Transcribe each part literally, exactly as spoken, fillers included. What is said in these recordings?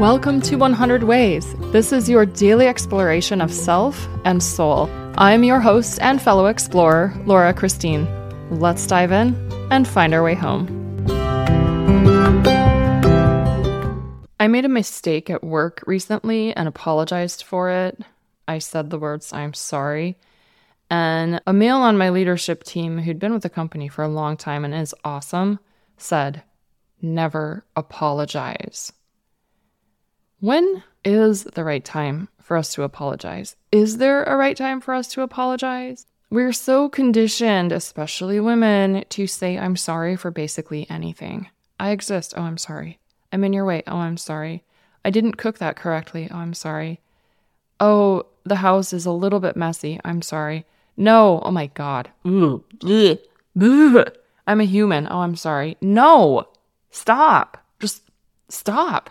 Welcome to one hundred ways. This is your daily exploration of self and soul. I'm your host and fellow explorer, Laura Christine. Let's dive in and find our way home. I made a mistake at work recently and apologized for it. I said the words, "I'm sorry." And a male on my leadership team who'd been with the company for a long time and is awesome said, "Never apologize." When is the right time for us to apologize? Is there a right time for us to apologize? We're so conditioned, especially women, to say I'm sorry for basically anything. I exist. Oh, I'm sorry. I'm in your way. Oh, I'm sorry. I didn't cook that correctly. Oh, I'm sorry. Oh, the house is a little bit messy. I'm sorry. No. Oh, my God. I'm a human. Oh, I'm sorry. No. Stop. Just stop.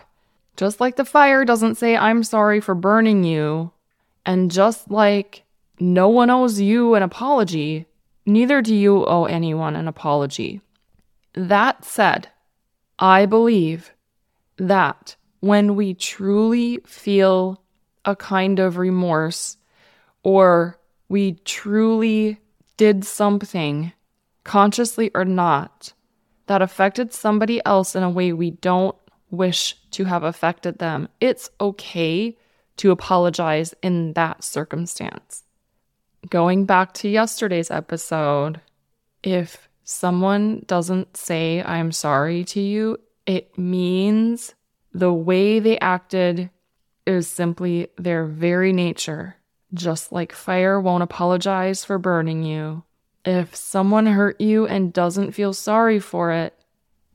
Just like the fire doesn't say, I'm sorry for burning you, and just like no one owes you an apology, neither do you owe anyone an apology. That said, I believe that when we truly feel a kind of remorse, or we truly did something, consciously or not, that affected somebody else in a way we don't wish to have affected them, it's okay to apologize in that circumstance. Going back to yesterday's episode, if someone doesn't say I'm sorry to you, it means the way they acted is simply their very nature. Just like fire won't apologize for burning you, if someone hurt you and doesn't feel sorry for it,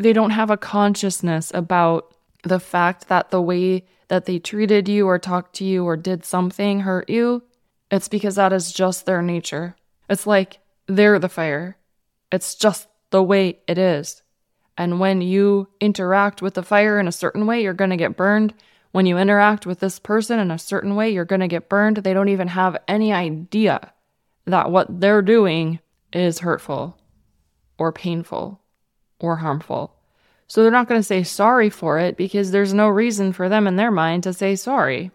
they don't have a consciousness about the fact that the way that they treated you or talked to you or did something hurt you. It's because that is just their nature. It's like they're the fire. It's just the way it is. And when you interact with the fire in a certain way, you're going to get burned. When you interact with this person in a certain way, you're going to get burned. They don't even have any idea that what they're doing is hurtful or painful or harmful. So they're not going to say sorry for it because there's no reason for them in their mind to say sorry.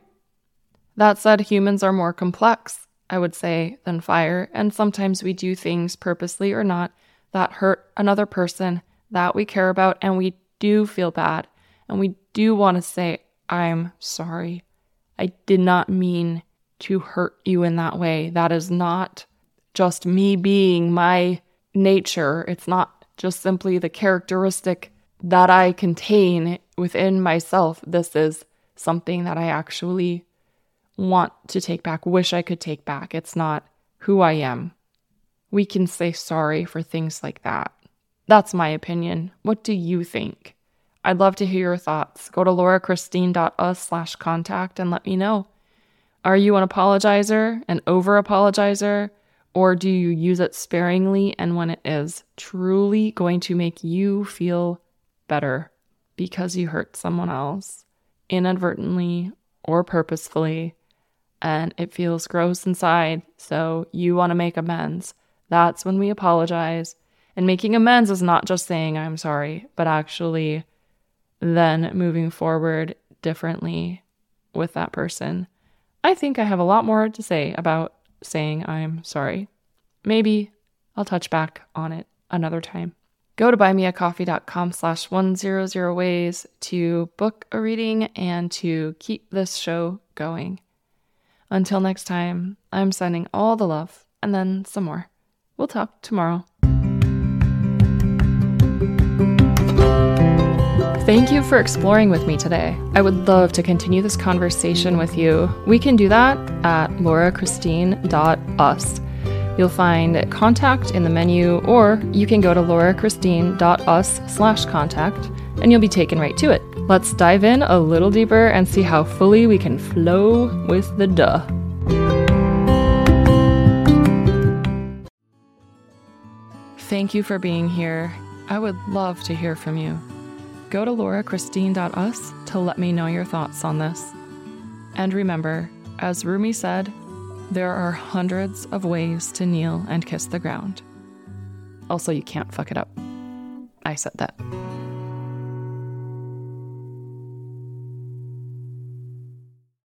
That said, humans are more complex, I would say, than fire, and sometimes we do things purposely or not that hurt another person that we care about, and we do feel bad, and we do want to say, I'm sorry. I did not mean to hurt you in that way. That is not just me being my nature. It's not just simply the characteristic that I contain within myself. This is something that I actually want to take back, wish I could take back. It's not who I am. We can say sorry for things like that. That's my opinion. What do you think? I'd love to hear your thoughts. Go to laurachristine.us slash contact and let me know. Are you an apologizer, an over-apologizer? Or do you use it sparingly and when it is truly going to make you feel better because you hurt someone else inadvertently or purposefully and it feels gross inside, so you want to make amends? That's when we apologize. And making amends is not just saying I'm sorry, but actually then moving forward differently with that person. I think I have a lot more to say about saying I'm sorry. Maybe I'll touch back on it another time. Go to buymeacoffee.com slash 100 ways to book a reading and to keep this show going. Until next time, I'm sending all the love and then some more. We'll talk tomorrow. Thank you for exploring with me today. I would love to continue this conversation with you. We can do that at laura christine dot us. You'll find contact in the menu, or you can go to laura christine dot us slash contact and you'll be taken right to it. Let's dive in a little deeper and see how fully we can flow with the duh. Thank you for being here. I would love to hear from you. Go to laura christine dot u s to let me know your thoughts on this. And remember, as Rumi said, there are hundreds of ways to kneel and kiss the ground. Also, you can't fuck it up. I said that.